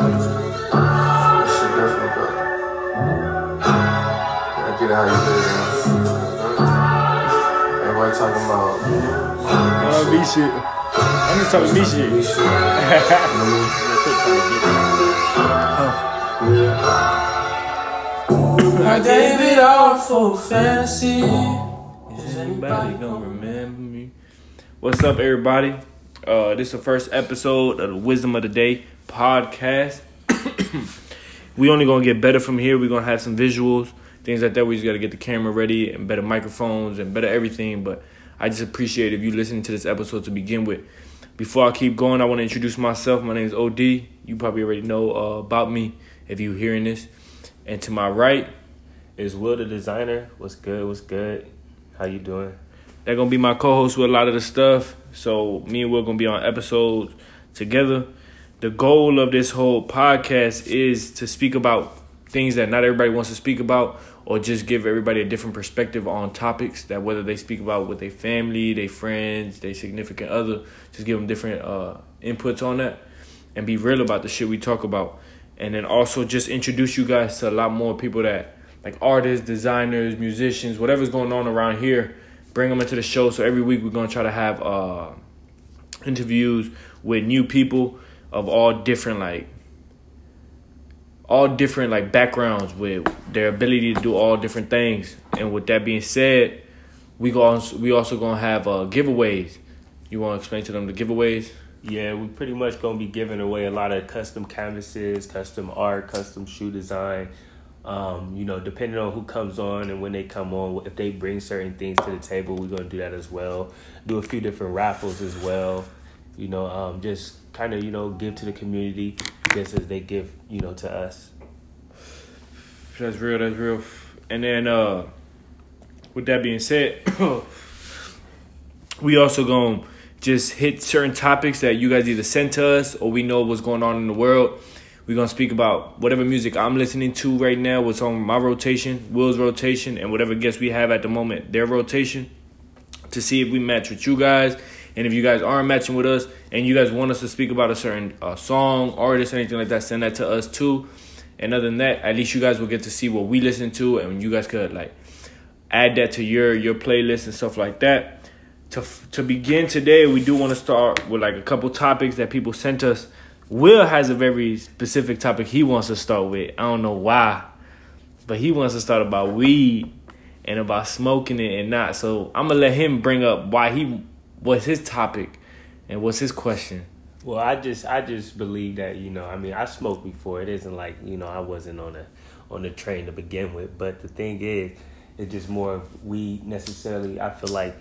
I'm just talking me shit. I gave it all for fantasy. Is anybody gonna remember me? What's up, everybody? This is the first episode of the Wisdom of the Day podcast. We only gonna get better from here. We're gonna have some visuals, things like that. We just gotta get the camera ready and better microphones and better everything, but I just appreciate if you listening to this episode to begin with. Before I keep going, I want to introduce myself. My name is OD. You probably already know about me if you're hearing this. And to my right is Will the Designer. What's good? What's good? How you doing? They're going to be my co-hosts with a lot of the stuff. So me and Will going to be on episodes together. The goal of this whole podcast is to speak about things that not everybody wants to speak about, or just give everybody a different perspective on topics that whether they speak about with their family, their friends, their significant other, just give them different inputs on that and be real about the shit we talk about. And then also just introduce you guys to a lot more people that, like artists, designers, musicians, whatever's going on around here, bring them into the show. So every week we're going to try to have interviews with new people of all different backgrounds with their ability to do all different things. And with that being said, we also going to have giveaways. You want to explain to them the giveaways? Yeah, we're pretty much going to be giving away a lot of custom canvases, custom art, custom shoe design. Depending on who comes on and when they come on, if they bring certain things to the table, we're going to do that as well. Do a few different raffles as well. Just kind of, give to the community just as they give, to us. That's real. And then, with that being said, we also going to just hit certain topics that you guys either sent to us or we know what's going on in the world. We're going to speak about whatever music I'm listening to right now, what's on my rotation, Will's rotation, and whatever guests we have at the moment, their rotation, to see if we match with you guys. And if you guys aren't matching with us and you guys want us to speak about a certain song, artist, anything like that, send that to us too. And other than that, at least you guys will get to see what we listen to, and you guys could like add that to your playlist and stuff like that. To begin today, we do want to start with like a couple topics that people sent us. Will has a very specific topic he wants to start with. I don't know why, but he wants to start about weed and about smoking it and not. So I'm going to let him bring up why what's his topic and what's his question? Well, I just believe that, I smoked before. It isn't like, I wasn't on the train to begin with. But the thing is, it's just more of weed necessarily. I feel like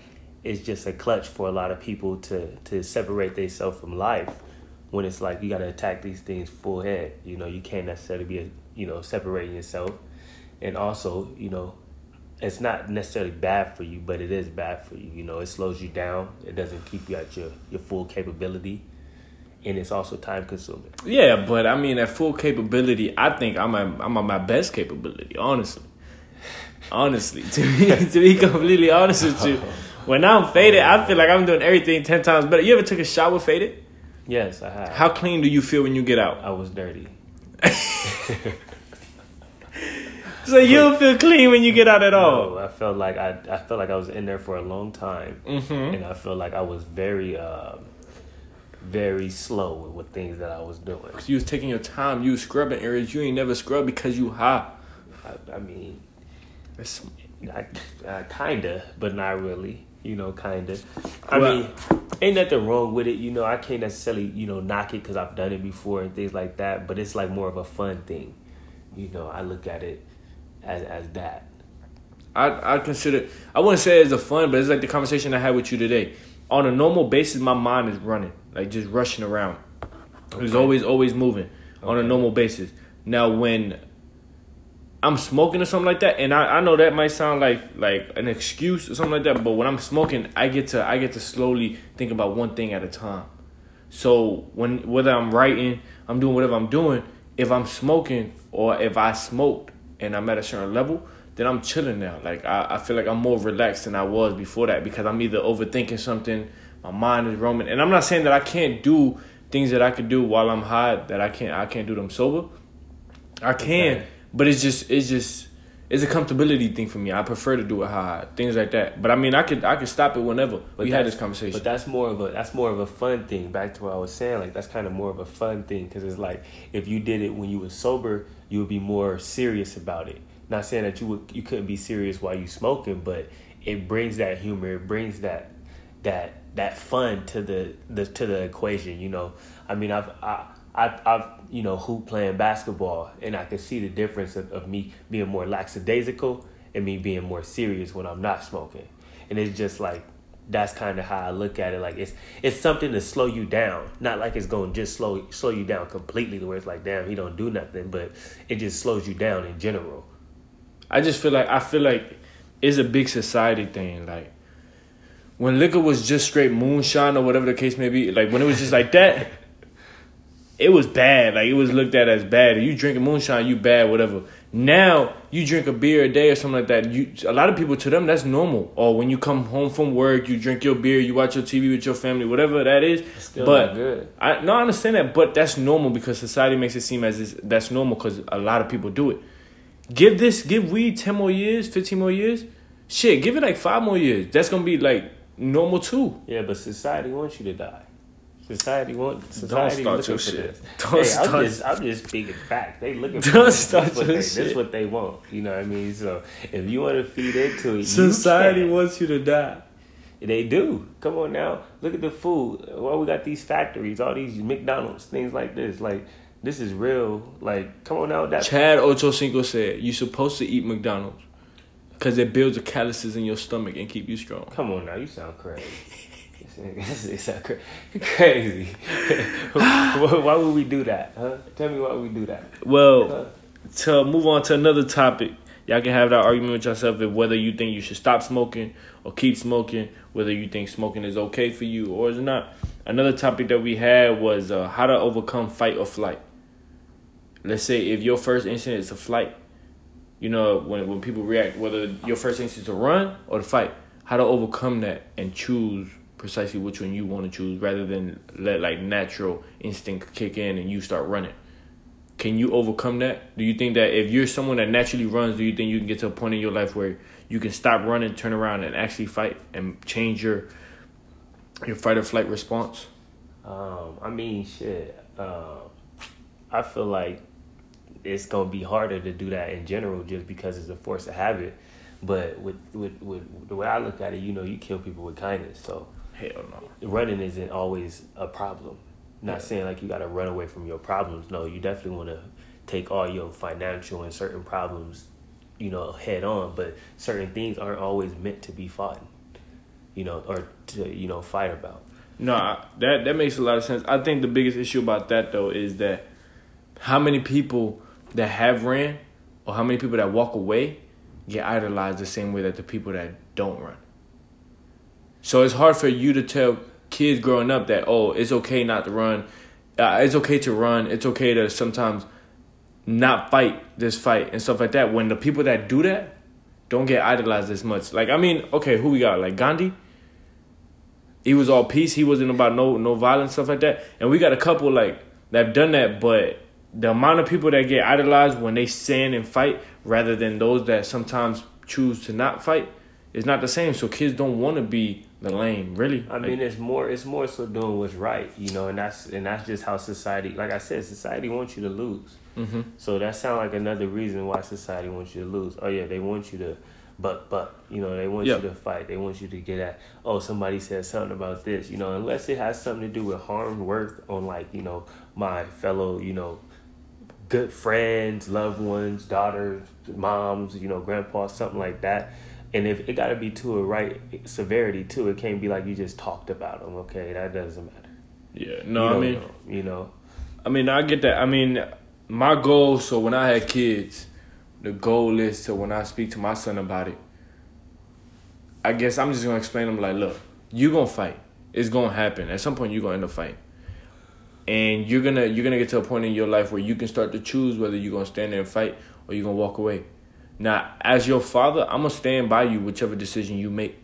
it's just a clutch for a lot of people to separate themselves from life when it's like you got to attack these things full head. You can't necessarily be, separating yourself. And also, it's not necessarily bad for you, but it is bad for you. It slows you down. It doesn't keep you at your full capability. And it's also time-consuming. Yeah, but, at full capability, I think I'm at my best capability, honestly. To be completely honest with you, when I'm faded, I feel like I'm doing everything 10 times better. You ever took a shower faded? Yes, I have. How clean do you feel when you get out? I was dirty. So you don't feel clean when you get out at all? No, I felt like I was in there for a long time. Mm-hmm. And I felt like I was very, very slow with things that I was doing. Because you was taking your time. You was scrubbing areas. You ain't never scrubbed because you high. I kinda, but not really. Kinda. Ain't nothing wrong with it. I can't necessarily, knock it because I've done it before and things like that. But it's like more of a fun thing. I look at it as that. I consider, I wouldn't say it's a fun, but it's like the conversation I had with you today. On a normal basis, my mind is running, like just rushing around. Okay. It's always moving on a normal basis. Now, when I'm smoking or something like that, and I know that might sound like an excuse or something like that, but when I'm smoking, I get to slowly think about one thing at a time. So whether I'm writing, I'm doing whatever I'm doing, if I'm smoking or if I smoked and I'm at a certain level, then I'm chilling now. Like, I feel like I'm more relaxed than I was before that because I'm either overthinking something, my mind is roaming. And I'm not saying that I can't do things that I could do while I'm high that I can't do them sober. I can, okay. But it's a comfortability thing for me. I prefer to do it high, things like that. But I mean, I could stop it whenever. But we had this conversation. But that's more of a fun thing. Back to what I was saying, like that's kind of more of a fun thing because it's like if you did it when you were sober, you would be more serious about it. Not saying that you couldn't be serious while you smoking, but it brings that humor. It brings that fun to the equation. You know, I mean, I've you know, hoop playing basketball, and I can see the difference of me being more lackadaisical and me being more serious when I'm not smoking. And it's just like, that's kind of how I look at it. Like it's something to slow you down. Not like it's going to just slow you down completely to where it's like, damn, he don't do nothing, but it just slows you down in general. I just feel like it's a big society thing. Like when liquor was just straight moonshine or whatever the case may be, like when it was just like that, it was bad. Like, it was looked at as bad. If you drink a moonshine, you bad, whatever. Now, you drink a beer a day or something like that. A lot of people, to them, that's normal. Or when you come home from work, you drink your beer, you watch your TV with your family, whatever that is. It's still not good. I understand that, but that's normal because society makes it seem as if that's normal because a lot of people do it. Give weed 10 more years, 15 more years. Shit, give it like 5 more years. That's going to be, like, normal, too. Yeah, but society wants you to die. Society don't looking for shit. This. Don't start. I'm just speaking back. They looking for this. This is what they want. You know what I mean? So if you want to feed into it, society wants you to die. They do. Come on now. Look at the food. Well, we got these factories, all these McDonald's, things like this. Like, this is real. Like, come on now. Chad Ocho Cinco said, you're supposed to eat McDonald's because it builds the calluses in your stomach and keep you strong. Come on now. You sound crazy. It's crazy. Why would we do that, huh? Tell me why we do that. Well, to move on to another topic, y'all can have that argument with yourself if whether you think you should stop smoking or keep smoking, whether you think smoking is okay for you or is not. Another topic that we had was how to overcome fight or flight. Let's say if your first instinct is a flight, you know, when people react, whether your first instinct is to run or to fight, how to overcome that and choose precisely which one you want to choose rather than let like natural instinct kick in and you start running. Can you overcome that? Do you think that if you're someone that naturally runs, do you think you can get to a point in your life where you can stop running, turn around, and actually fight and change your fight or flight response? I mean, shit. I feel like it's going to be harder to do that in general just because it's a force of habit. But with the way I look at it, you know, you kill people with kindness, so... Hell no. Running isn't always a problem. Not saying like you gotta run away from your problems. No, you definitely wanna take all your financial and certain problems, you know, head on. But certain things aren't always meant to be fought, you know, or to, you know, fight about. No, that makes a lot of sense. I think the biggest issue about that though is that how many people that have ran or how many people that walk away get idolized the same way that the people that don't run. So it's hard for you to tell kids growing up that, oh, it's okay not to run. It's okay to run. It's okay to sometimes not fight this fight and stuff like that. When the people that do that don't get idolized as much. Like, I mean, okay, who we got? Like Gandhi. He was all peace. He wasn't about no violence, stuff like that. And we got a couple like that have done that. But the amount of people that get idolized when they stand and fight rather than those that sometimes choose to not fight is not the same. So kids don't want to be the lame, really. I mean, it's more so doing what's right, you know, and that's just how society, like I said, society wants you to lose. Mm-hmm. So that sounds like another reason why society wants you to lose. Oh yeah, they want you to buck, you know, they want you to fight. They want you to get at, oh, somebody said something about this, you know, unless it has something to do with harm, worth on like, you know, my fellow, you know, good friends, loved ones, daughters, moms, you know, grandpa, something like that. And if it got to be to a right severity, too. It can't be like you just talked about them, okay? That doesn't matter. Yeah, no, I mean... You know? I mean, I get that. I mean, my goal, so when I had kids, the goal is to when I speak to my son about it, I guess I'm just going to explain to him, like, look, you're going to fight. It's going to happen. At some point, you're going to end up fighting. And you're gonna get to a point in your life where you can start to choose whether you're going to stand there and fight or you're going to walk away. Now, as your father, I'm going to stand by you whichever decision you make.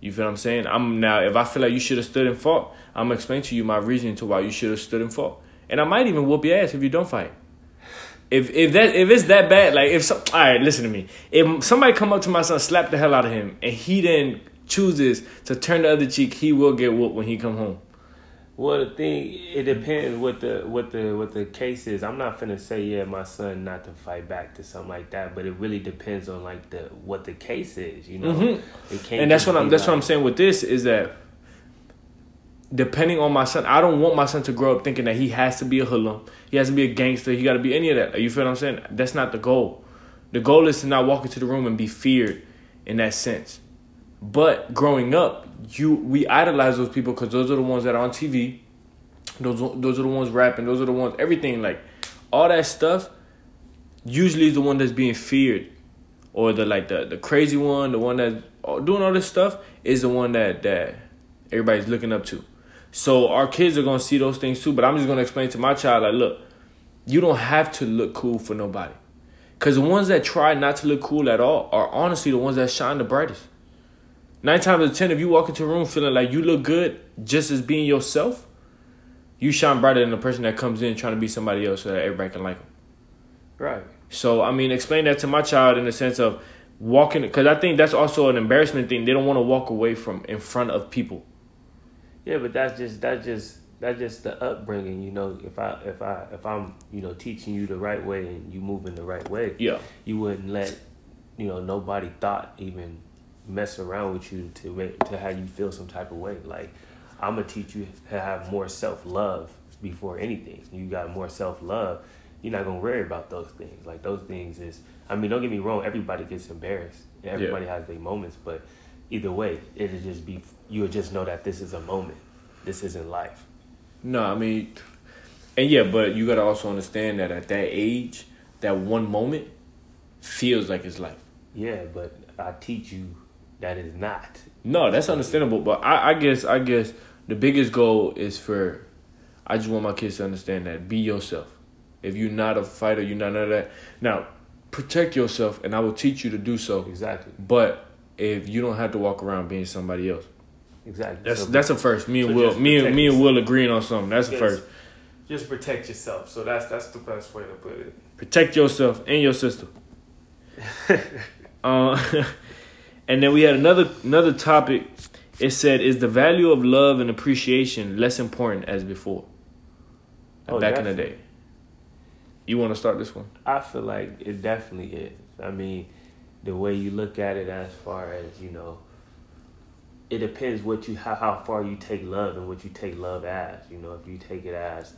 You feel what I'm saying? If I feel like you should have stood and fought, I'm going to explain to you my reasoning to why you should have stood and fought. And I might even whoop your ass if you don't fight. If it's that bad, like all right, listen to me. If somebody come up to my son, slap the hell out of him, and he then chooses to turn the other cheek, he will get whooped when he come home. Well, the thing, it depends what the case is. I'm not finna say my son not to fight back to something like that, but it really depends on like what the case is, you know. Mm-hmm. It can't, and that's what I'm saying with this is that depending on my son, I don't want my son to grow up thinking that he has to be a hoodlum, he has to be a gangster, he got to be any of that. You feel what I'm saying? That's not the goal. The goal is to not walk into the room and be feared in that sense. But growing up, we idolize those people because those are the ones that are on TV. Those are the ones rapping. Those are the ones, everything, like all that stuff usually is the one that's being feared, or the crazy one, the one that's doing all this stuff is the one that everybody's looking up to. So our kids are going to see those things too. But I'm just going to explain to my child, like, look, you don't have to look cool for nobody, because the ones that try not to look cool at all are honestly the ones that shine the brightest. 9 times out of 10, if you walk into a room feeling like you look good just as being yourself, you shine brighter than the person that comes in trying to be somebody else so that everybody can like them. Right. So, explain that to my child in the sense of walking, because I think that's also an embarrassment thing. They don't want to walk away from in front of people. Yeah, but that's just the upbringing, you know. If I'm, you know, teaching you the right way and you moving the right way, you wouldn't let, you know, nobody thought even mess around with you to have you feel some type of way. Like, I'm gonna teach you to have more self-love before anything. You got more self-love, you're not gonna worry about those things. Like, those things is, don't get me wrong, everybody gets embarrassed, everybody has their moments, but either way, it'll just be, you'll just know that this is a moment, this isn't life. No, but you gotta also understand that at that age, that one moment feels like it's life. Yeah, but I teach you that is not. No, that's understandable. But I guess the biggest goal is I just want my kids to understand that. Be yourself. If you're not a fighter, you're not none of that. Now, protect yourself, and I will teach you to do so. Exactly. But if you don't have to walk around being somebody else. Exactly. That's a first. Me and Will agreeing on something. That's a first. Just protect yourself. So that's the best way to put it. Protect yourself and your sister. And then we had another topic. It said, is the value of love and appreciation less important as before? Back in the day. You want to start this one? I feel like it definitely is. The way you look at it, as far as, you know, it depends how far you take love and what you take love as. You know, if you take it as,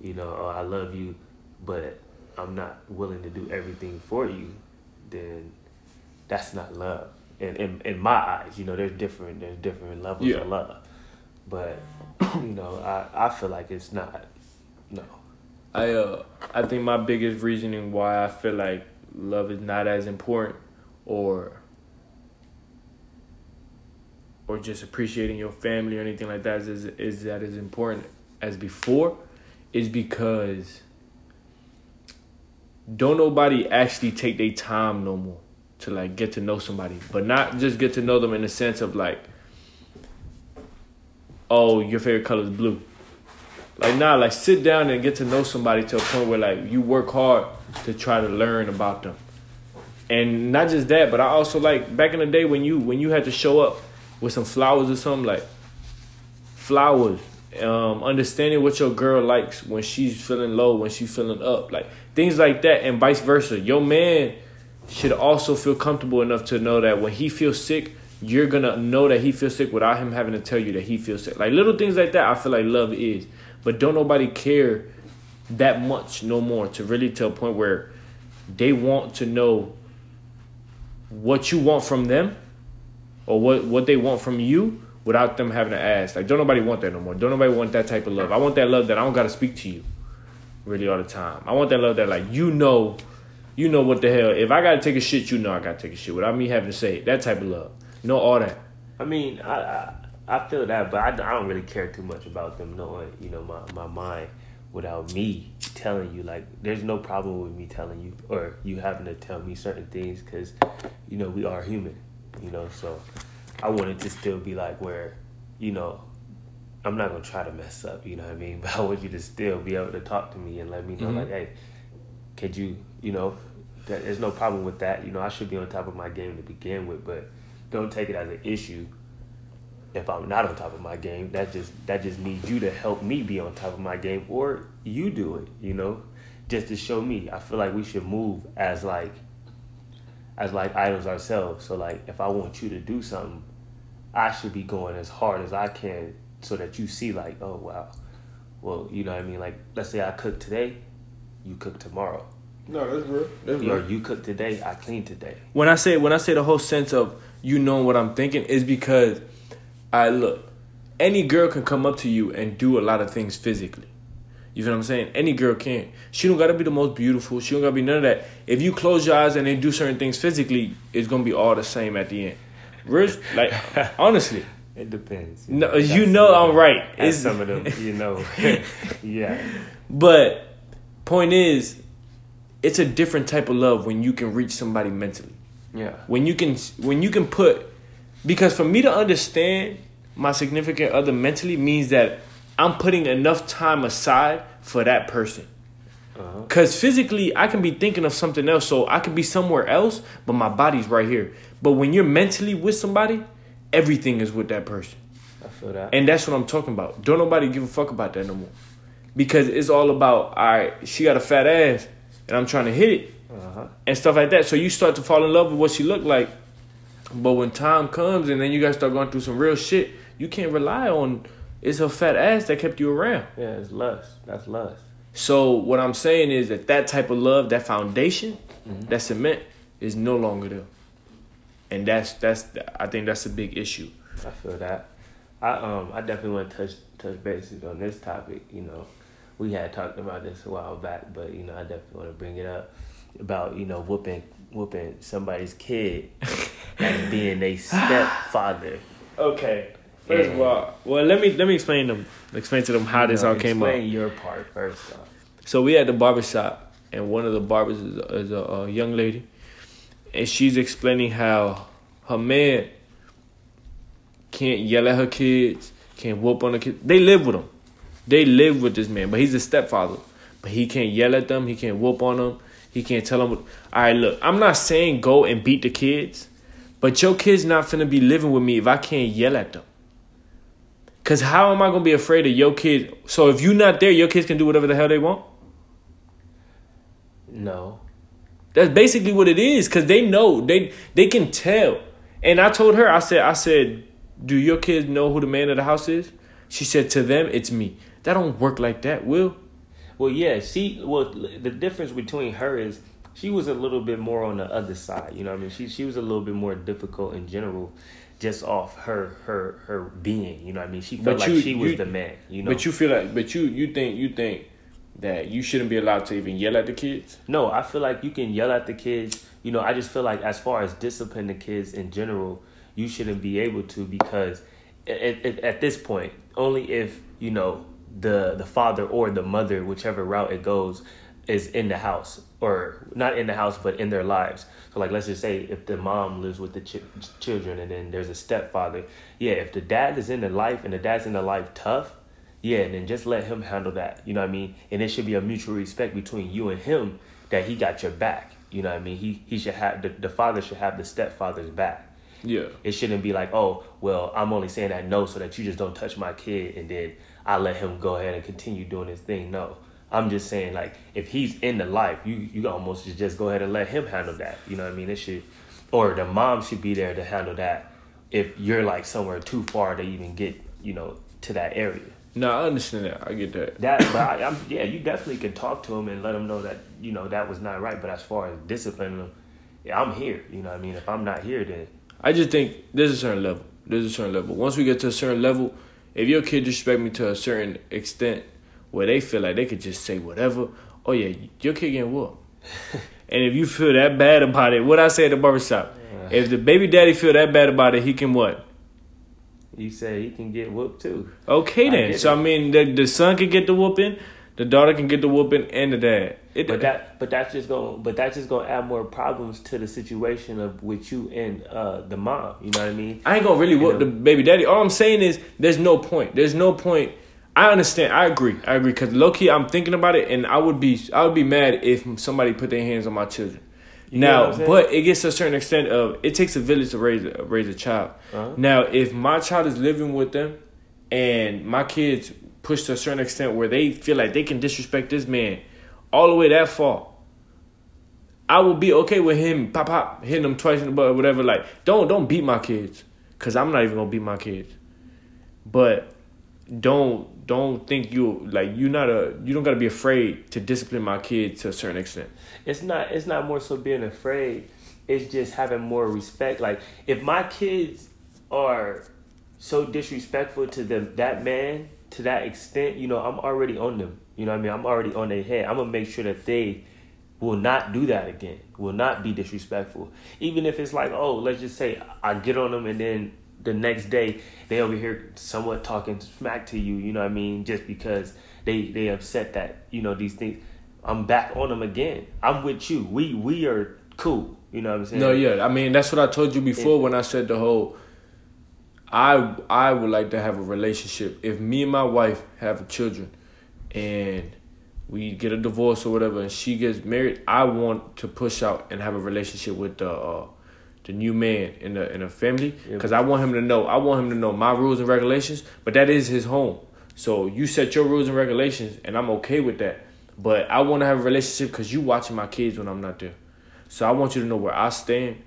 you know, oh, I love you, but I'm not willing to do everything for you, then that's not love. And in my eyes, you know, there's different levels of love. But, you know, I feel like it's not. No. I think my biggest reasoning why I feel like love is not as important or just appreciating your family or anything like that is that as important as before is because don't nobody actually take their time no more to like get to know somebody, but not just get to know them in the sense of like, oh, your favorite color is blue. Like, nah, like sit down and get to know somebody to a point where like you work hard to try to learn about them. And not just that, but I also like back in the day when you had to show up with some flowers or something, like flowers, understanding what your girl likes when she's feeling low, when she's feeling up, like things like that, and vice versa. Your man should also feel comfortable enough to know that when he feels sick, you're going to know that he feels sick without him having to tell you that he feels sick. Like little things like that, I feel like love is. But don't nobody care that much no more to really to a point where they want to know what you want from them or what they want from you without them having to ask. Like don't nobody want that no more. Don't nobody want that type of love. I want that love that I don't got to speak to you really all the time. I want that love that like you know what the hell. If I got to take a shit, you know I got to take a shit without me having to say it. That type of love. Know all that. I feel that, but I don't really care too much about them knowing, you know, my mind without me telling you. Like, there's no problem with me telling you or you having to tell me certain things because, you know, we are human, you know. So I want it to still be like where, you know, I'm not going to try to mess up, you know what I mean? But I want you to still be able to talk to me and let me know, mm-hmm. like, hey, could you, you know, that, there's no problem with that. You know, I should be on top of my game to begin with, but don't take it as an issue if I'm not on top of my game. That just needs you to help me be on top of my game, or you do it, you know, just to show me. I feel like we should move as idols ourselves. So, like, if I want you to do something, I should be going as hard as I can so that you see, like, oh, wow. Well, you know what I mean? Like, let's say I cook today, you cook tomorrow. No, that's real. That's real. Or you cook today, I clean today. When I say the whole sense of you knowing what I'm thinking is because, look, any girl can come up to you and do a lot of things physically. You feel what I'm saying? Any girl can. She don't got to be the most beautiful. She don't got to be none of that. If you close your eyes and they do certain things physically, it's going to be all the same at the end. Rich, like, honestly. It depends. You know, no, you know I'm right. It's some of them, you know. Yeah. But point is, it's a different type of love when you can reach somebody mentally. Yeah. When you can put... Because for me to understand my significant other mentally means that I'm putting enough time aside for that person. Uh-huh. Because physically, I can be thinking of something else. So I could be somewhere else, but my body's right here. But when you're mentally with somebody, everything is with that person. I feel that. And that's what I'm talking about. Don't nobody give a fuck about that no more. Because it's all about, all right, she got a fat ass, and I'm trying to hit it. Uh-huh. And stuff like that. So you start to fall in love with what she look like. But when time comes and then you guys start going through some real shit, you can't rely on... It's her fat ass that kept you around. Yeah, it's lust. That's lust. So what I'm saying is that type of love, that foundation, mm-hmm. that cement is no longer there. And I think that's a big issue. I feel that. I definitely want to touch bases on this topic. You know, we had talked about this a while back, but, you know, I definitely want to bring it up about, you know, whooping somebody's kid and being a stepfather. Okay. First of all, well, let me explain to them how this all came up. Explain your part first off. So we at the barbershop, and one of the barbers is a young lady, and she's explaining how her man can't yell at her kids, can't whoop on the kids. They live with him. They live with this man, but he's a stepfather. But he can't yell at them. He can't whoop on them. He can't tell them. All right, look, I'm not saying go and beat the kids, but your kids not finna be living with me if I can't yell at them. Because how am I going to be afraid of your kids? So if you're not there, your kids can do whatever the hell they want? No. That's basically what it is. Because they know. They can tell. And I told her, I said, do your kids know who the man of the house is? She said, to them, it's me. That don't work like that, Will. Well, yeah. The difference between her is she was a little bit more on the other side. You know what I mean? She was a little bit more difficult in general. Just off her being, you know what I mean? She felt like she was the man, you know? But you feel like, you think that you shouldn't be allowed to even yell at the kids? No, I feel like you can yell at the kids. You know, I just feel like as far as discipline the kids in general, you shouldn't be able to because at this point, only if, you know, the father or the mother, whichever route it goes, is in the house. Or not in the house, but in their lives. So, like, let's just say if the mom lives with the children and then there's a stepfather. Yeah, if the dad is in the life and the dad's in the life tough, yeah, and then just let him handle that. You know what I mean? And it should be a mutual respect between you and him that he got your back. You know what I mean? He should have, the father should have the stepfather's back. Yeah. It shouldn't be like, oh, well, I'm only saying that no so that you just don't touch my kid and then I let him go ahead and continue doing his thing. No. I'm just saying, like, if he's in the life, you almost just go ahead and let him handle that. You know what I mean? It should, or the mom should be there to handle that if you're, like, somewhere too far to even get, you know, to that area. No, I understand that. I get that. But you definitely can talk to him and let him know that, you know, that was not right. But as far as disciplining him, I'm here. You know what I mean? If I'm not here, then. I just think there's a certain level. Once we get to a certain level, if your kid disrespect me to a certain extent, where they feel like they could just say whatever. Oh, yeah, your kid getting whooped. And if you feel that bad about it, what I say at the barbershop? Yeah. If the baby daddy feel that bad about it, he can what? You say he can get whooped, too. Okay, then. I mean, the son can get the whooping. The daughter can get the whooping and the dad. But that's just gonna add more problems to the situation of with you and the mom. You know what I mean? I ain't gonna really whoop the baby daddy. All I'm saying is there's no point. I understand. I agree. Because low key, I'm thinking about it, and I would be mad if somebody put their hands on my children. You now, but it gets to a certain extent of it takes a village to raise a child. Uh-huh. Now, if my child is living with them, and my kids pushed to a certain extent where they feel like they can disrespect this man all the way that far, I will be okay with him pop hitting them twice in the butt or whatever. Like, don't beat my kids, cause I'm not even gonna beat my kids. But don't think you don't gotta be afraid to discipline my kids to a certain extent. It's not more so being afraid. It's just having more respect. Like, if my kids are so disrespectful to that man, to that extent, you know, I'm already on them. You know what I mean? I'm already on their head. I'm going to make sure that they will not do that again, will not be disrespectful. Even if it's like, oh, let's just say I get on them and then the next day they over here somewhat talking smack to you, you know what I mean, just because they upset that, you know, these things. I'm back on them again. I'm with you. We are cool. You know what I'm saying? No, yeah. I mean, that's what I told you before when I said the whole... I would like to have a relationship. If me and my wife have children and we get a divorce or whatever and she gets married, I want to push out and have a relationship with the new man in the family, because I want him to know my rules and regulations, but that is his home. So you set your rules and regulations and I'm okay with that. But I want to have a relationship because you watching my kids when I'm not there. So I want you to know where I stand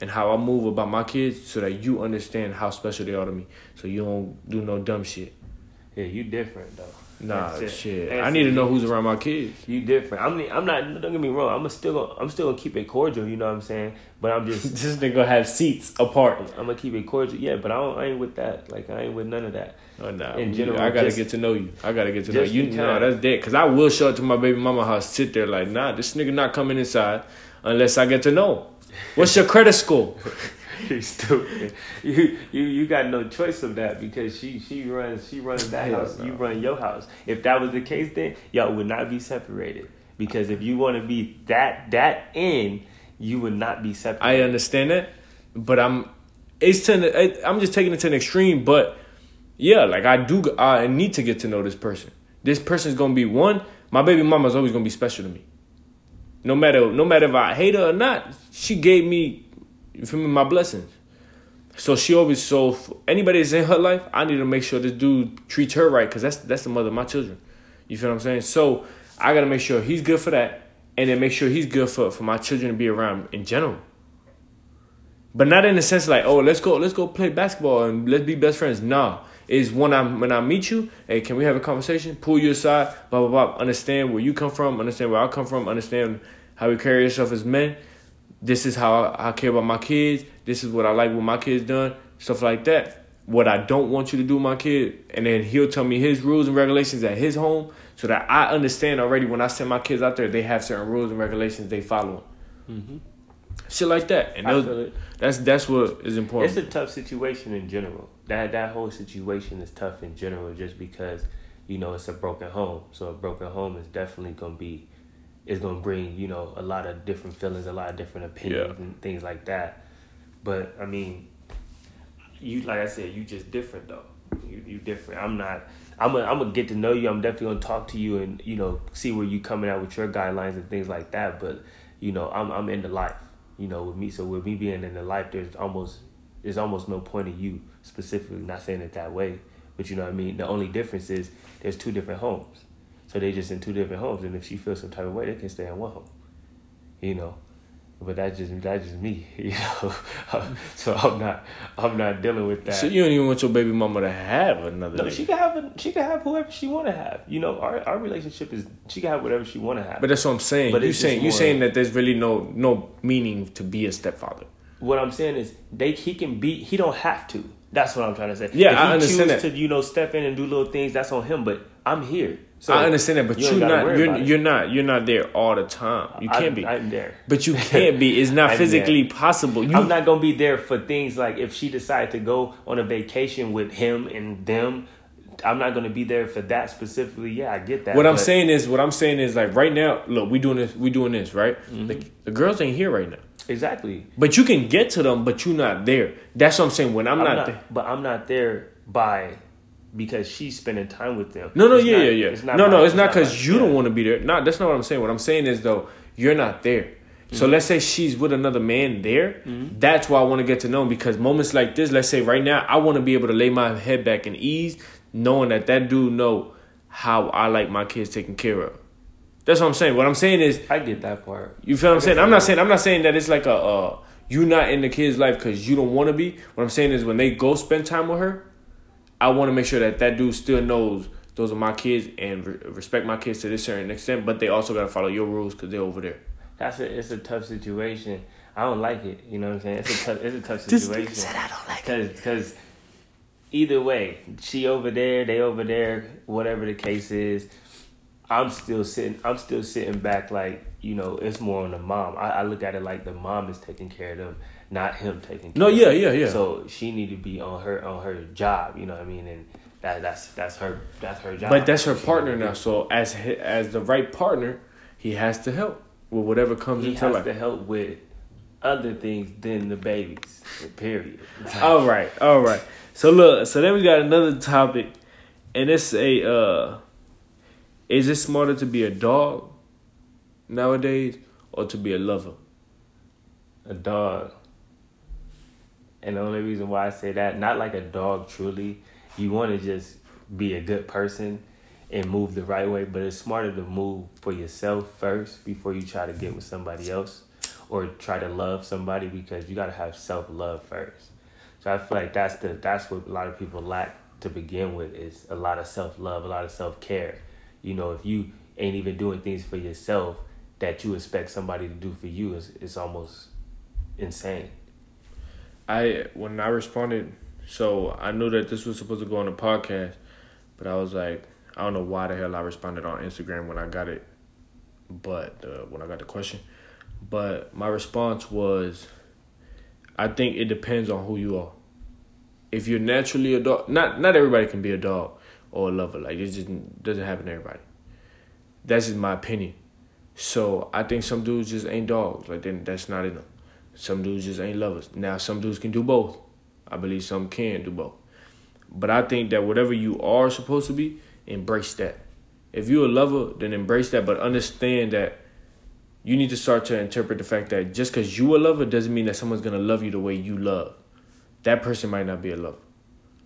and how I move about my kids so that you understand how special they are to me. So you don't do no dumb shit. Yeah, you different, though. Nah, shit. I need to know who's around my kids. You different. I'm not, don't get me wrong. I'm still gonna keep it cordial, you know what I'm saying? But I'm just... this nigga have seats apart. I'm gonna keep it cordial. Yeah, but I ain't with that. Like, I ain't with none of that. Oh, nah. In general, I gotta get to know you. Nah, that's dead. Because I will show up to my baby mama house, sit there like, nah, this nigga not coming inside unless I get to know him. What's your credit score? You stupid. You got no choice of that because she runs that house. No. You run your house. If that was the case, then y'all would not be separated. Because if you want to be that in, you would not be separated. I understand that, but I'm just taking it to an extreme. But yeah, like I need to get to know this person. This person's gonna be one. My baby mama's always gonna be special to me. No matter if I hate her or not, she gave me, you feel me, my blessings. So anybody that's in her life, I need to make sure this dude treats her right, because that's the mother of my children. You feel what I'm saying? So I gotta make sure he's good for that, and then make sure he's good for my children to be around in general. But not in the sense like, oh, let's go play basketball and let's be best friends. Nah. Is when I meet you, hey, can we have a conversation? Pull you aside, blah, blah, blah. Understand where you come from. Understand where I come from. Understand how we carry ourselves as men. This is how I care about my kids. This is what I like with my kids done. Stuff like that. What I don't want you to do with my kid. And then he'll tell me his rules and regulations at his home so that I understand already when I send my kids out there, they have certain rules and regulations they follow. Mm-hmm. Shit like that. And that's what is important. It's a tough situation in general. That whole situation is tough in general, just because, you know, it's a broken home. So a broken home is definitely gonna bring, you know, a lot of different feelings, a lot of different opinions, and things like that. But I mean, you, like I said, you just different though. You different. I'm gonna get to know you. I'm definitely gonna talk to you and, you know, see where you coming out with your guidelines and things like that. But, you know, I'm in the life. You know, with me, so with me being in the life, there's almost no point in you specifically, not saying it that way, but you know what I mean? The only difference is there's two different homes. So they just in two different homes, and if she feels some type of way, they can stay in one home. You know? But that's just me, you know. So I'm not dealing with that. So you don't even want your baby mama to have another. No, she can have whoever she want to have. You know, our relationship is she can have whatever she want to have. But that's what I'm saying. But you're saying that there's really no meaning to be a stepfather. What I'm saying is he don't have to. That's what I'm trying to say. Yeah, if I understand that. To, you know, step in and do little things, that's on him. But I'm here. So I understand that, but you're not there all the time. You can't be. I'm there, but you can't be. It's not physically possible. I'm not gonna be there for things like if she decides to go on a vacation with him and them. I'm not going to be there for that specifically. Yeah, I get that. What I'm saying is like right now, look, we doing this, right? Mm-hmm. The girls ain't here right now. Exactly. But you can get to them, but you're not there. That's what I'm saying. When I'm not there. But I'm not there because she's spending time with them. No, it's not. No, it's not because you don't want to be there. No, that's not what I'm saying. What I'm saying is, though, you're not there. So let's say she's with another man there. Mm-hmm. That's why I want to get to know him, because moments like this, let's say right now, I want to be able to lay my head back in ease knowing that dude know how I like my kids taken care of. That's what I'm saying. What I'm saying is, I get that part. You feel what I'm saying? I'm not saying that it's like a you not in the kid's life because you don't want to be. What I'm saying is when they go spend time with her, I want to make sure that dude still knows those are my kids and respect my kids to this certain extent, but they also got to follow your rules because they're over there. It's a tough situation. I don't like it. You know what I'm saying? It's a tough situation. This said I don't like it. Because either way, she over there, they over there, whatever the case is, I'm still sitting back like, you know, it's more on the mom. I look at it like the mom is taking care of them, not him taking care of them. No, yeah. So she need to be on her job, you know what I mean? And that's her job. But that's her partner now. So as the right partner, he has to help with whatever comes into life. He has to help with other things than the babies, period. All right. So look, so then we got another topic, and it's is it smarter to be a dog nowadays or to be a lover? A dog. And the only reason why I say that, not like a dog truly, you want to just be a good person and move the right way, but it's smarter to move for yourself first before you try to get with somebody else or try to love somebody, because you gotta have self-love first. So I feel like that's what a lot of people lack to begin with, is a lot of self-love, a lot of self-care. You know, if you ain't even doing things for yourself that you expect somebody to do for you, it's almost insane. When I responded, so I knew that this was supposed to go on the podcast, but I was like, I don't know why the hell I responded on Instagram when I got it, but when I got the question. But my response was, I think it depends on who you are. If you're naturally a dog, not everybody can be a dog or a lover. Like, it just doesn't happen to everybody. That's just my opinion. So I think some dudes just ain't dogs. Like, that's not in them. Some dudes just ain't lovers. Now, some dudes can do both. I believe some can do both. But I think that whatever you are supposed to be, embrace that. If you're a lover, then embrace that, but understand that you need to start to interpret the fact that just because you a lover doesn't mean that someone's going to love you the way you love. That person might not be a lover,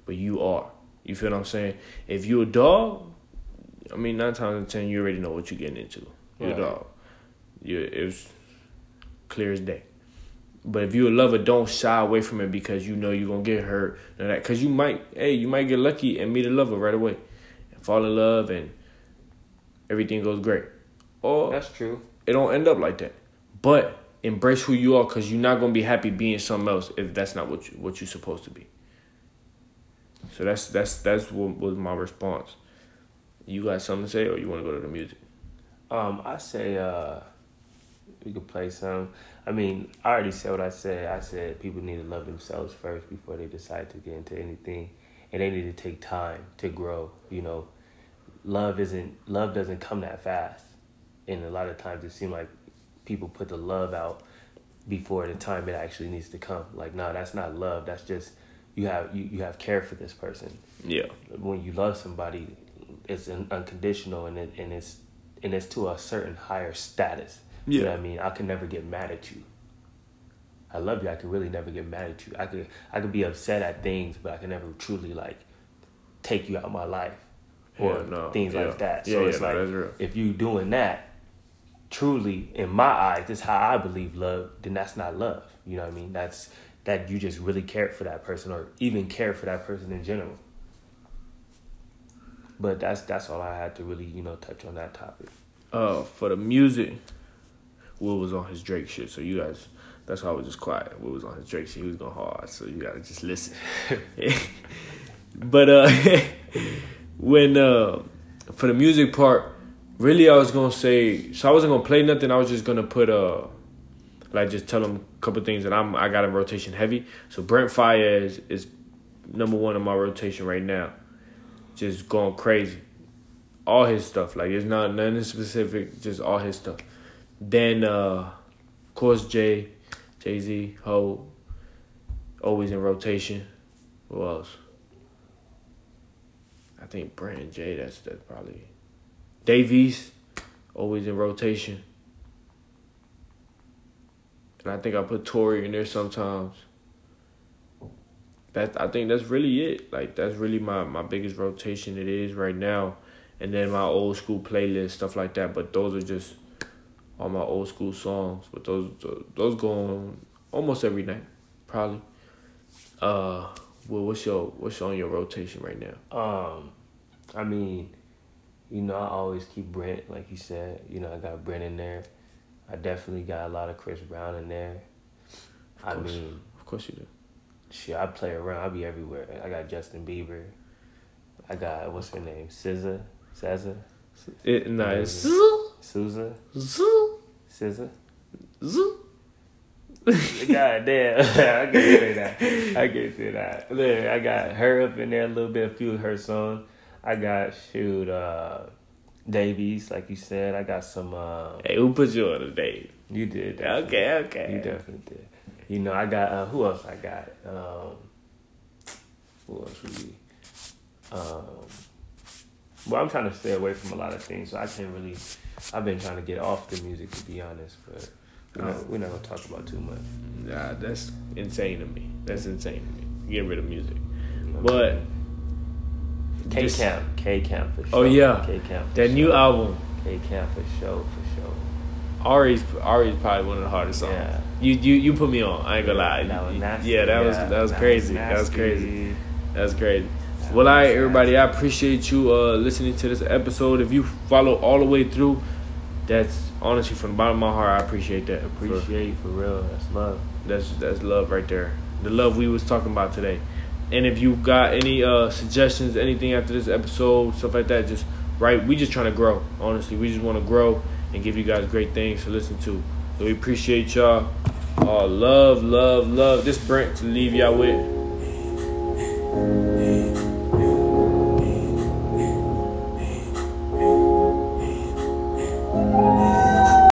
but you are. You feel what I'm saying? If you're a dog, I mean, 9 times out of 10, you already know what you're getting into. You're a dog. It's clear as day. But if you're a lover, don't shy away from it because you know you're going to get hurt. Because you might get lucky and meet a lover right away. Fall in love and everything goes great. Or that's true. It don't end up like that. But embrace who you are, because you're not gonna be happy being something else if that's not what you're supposed to be. So that's what was my response. You got something to say, or you want to go to the music? I say we could play some. I mean, I already said what I said. I said people need to love themselves first before they decide to get into anything. And they need to take time to grow, you know. Love doesn't come that fast. And a lot of times it seems like people put the love out before the time it actually needs to come. Like, no, that's not love. That's just you have care for this person. Yeah. When you love somebody, it's unconditional and it's to a certain higher status. Yeah. You know what I mean? I can never get mad at you. I love you. I could really never get mad at you. I could be upset at things, but I can never truly like take you out of my life or things like that. So it's like if you doing that, truly in my eyes, this is how I believe love. Then that's not love. You know what I mean? That's that you just really care for that person, or even care for that person in general. But that's all I had to really touch on that topic. For the music, Will was on his Drake shit. So you guys. That's why I was just quiet. We was on his Drake shit. He was going hard, so you gotta just listen. But when for the music part, really I was gonna say, so I wasn't gonna play nothing. I was just gonna put just tell him a couple things that I got in rotation heavy. So Brent Fires is number 1 in my rotation right now. just going crazy. All his stuff. Like, it's not nothing specific, just all his stuff. Then, of course, Jay Z, Ho, always in rotation. Who else? I think Brandon J. That's probably Davies, always in rotation. And I think I put Tori in there sometimes. I think that's really it. Like, that's really my biggest rotation it is right now. And then my old school playlist, stuff like that. But those are just all my old school songs. But those go on almost every night, probably. Well, what's on your rotation right now? I mean, I always keep Brent, like you said. I got Brent in there. I definitely got a lot of Chris Brown in there. Of course you do. Shit, I play around. I be everywhere. I got Justin Bieber. I got, what's her name? SZA? It's SZA. SZA. God damn. I can't say that. Look, I got her up in there a little bit, a few of her songs. I got, Davies, like you said. I got some... Hey, who put you on today? You did. Definitely. Okay. You definitely did. I got... who else I got? Who else would be... well, I'm trying to stay away from a lot of things, so I can't really... I've been trying to get off the music, to be honest, but... We're not going to talk about too much. Nah, that's insane to me. Get rid of music. But... K Camp for sure. Oh yeah, K Camp. That show. New album. K Camp for sure. Ari's probably one of the hardest songs. Yeah. You put me on. I ain't gonna lie. That was nasty. Yeah, that was crazy. That was crazy. Well, all right, everybody. I appreciate you listening to this episode. If you follow all the way through, that's honestly from the bottom of my heart. I appreciate that. For real. That's love. That's love right there. The love we was talking about today. And if you got any suggestions, anything after this episode, stuff like that, just write. We just trying to grow, honestly. We just want to grow and give you guys great things to listen to. So we appreciate y'all. Love. This Brent to leave y'all with.